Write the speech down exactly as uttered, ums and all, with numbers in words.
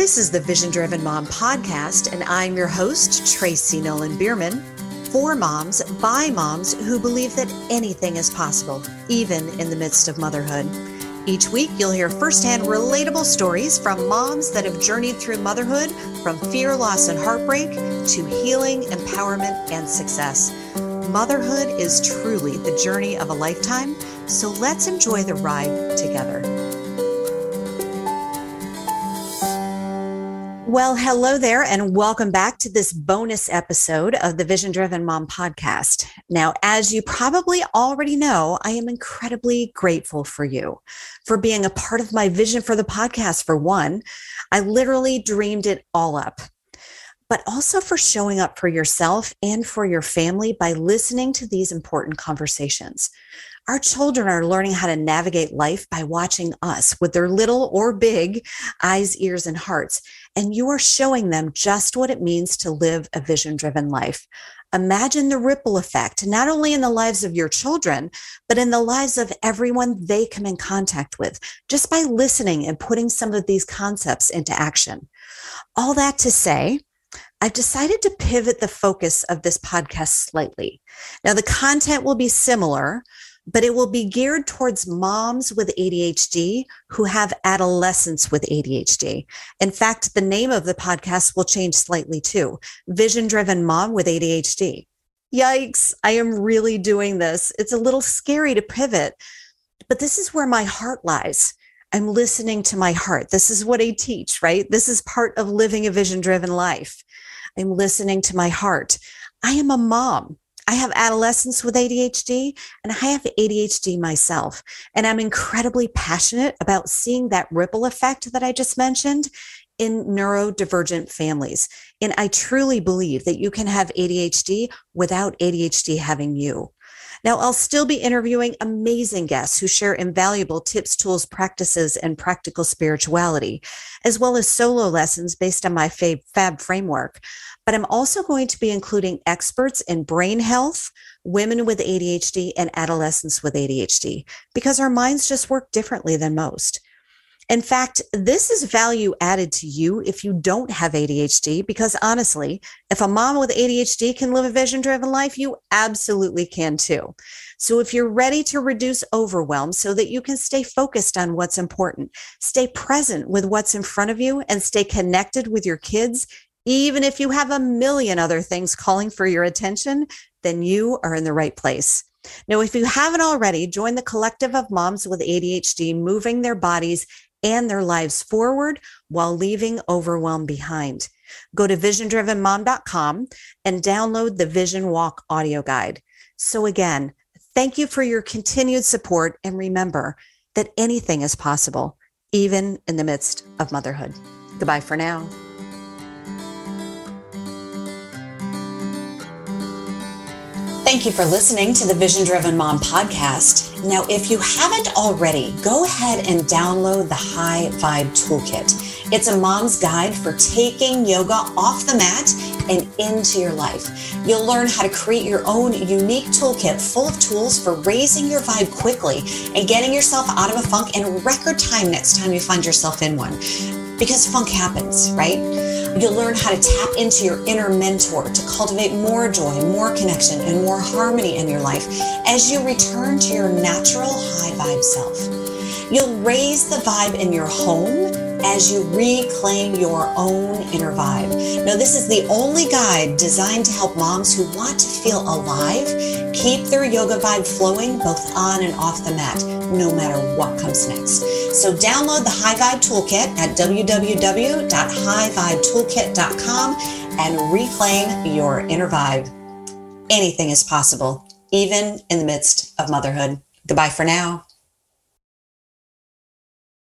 This is the Vision Driven Mom podcast, and I'm your host, Tracy Nolan Bierman, for moms by moms who believe that anything is possible, even in the midst of motherhood. Each week, you'll hear firsthand relatable stories from moms that have journeyed through motherhood from fear, loss, and heartbreak to healing, empowerment, and success. Motherhood is truly the journey of a lifetime, so let's enjoy the ride together. Well, hello there, and welcome back to this bonus episode of the Vision Driven Mom podcast. Now, as you probably already know, I am incredibly grateful for you for being a part of my vision for the podcast, for one. I literally dreamed it all up, but also for showing up for yourself and for your family by listening to these important conversations. Our children are learning how to navigate life by watching us with their little or big eyes, ears, and hearts. And you are showing them just what it means to live a vision-driven life. Imagine the ripple effect, not only in the lives of your children, but in the lives of everyone they come in contact with, just by listening and putting some of these concepts into action. All that to say, I've decided to pivot the focus of this podcast slightly. Now, the content will be similar, but it will be geared towards moms with A D H D who have adolescents with A D H D. In fact, the name of the podcast will change slightly too. Vision Driven Mom with A D H D. Yikes, I am really doing this. It's a little scary to pivot, but this is where my heart lies. I'm listening to my heart. This is what I teach, right? This is part of living a vision-driven life. I'm listening to my heart. I am a mom. I have adolescents with A D H D, and I have A D H D myself. And I'm incredibly passionate about seeing that ripple effect that I just mentioned in neurodivergent families. And I truly believe that you can have A D H D without A D H D having you. Now, I'll still be interviewing amazing guests who share invaluable tips, tools, practices, and practical spirituality, as well as solo lessons based on my fab, fab framework. But I'm also going to be including experts in brain health, women with A D H D, and adolescents with A D H D, because our minds just work differently than most. In fact, this is value added to you if you don't have A D H D, because honestly, if a mom with A D H D can live a vision-driven life, you absolutely can too. So if you're ready to reduce overwhelm so that you can stay focused on what's important, stay present with what's in front of you, and stay connected with your kids, even if you have a million other things calling for your attention, then you are in the right place. Now, if you haven't already, join the collective of moms with A D H D moving their bodies and their lives forward while leaving overwhelm behind. Go to vision driven mom dot com and download the Vision Walk audio guide. So again, thank you for your continued support, and remember that anything is possible, even in the midst of motherhood. Goodbye for now. Thank you for listening to the Vision Driven Mom podcast. Now, if you haven't already, go ahead and download the High Vibe Toolkit. It's a mom's guide for taking yoga off the mat and into your life. You'll learn how to create your own unique toolkit full of tools for raising your vibe quickly and getting yourself out of a funk in record time next time you find yourself in one. Because funk happens, right? You'll learn how to tap into your inner mentor to cultivate more joy, more connection, and more harmony in your life as you return to your natural high vibe self. You'll raise the vibe in your home as you reclaim your own inner vibe. Now, this is the only guide designed to help moms who want to feel alive, keep their yoga vibe flowing both on and off the mat, no matter what comes next. So download the High Vibe Toolkit at w w w dot high vibe toolkit dot com and reclaim your inner vibe. Anything is possible, even in the midst of motherhood. Goodbye for now.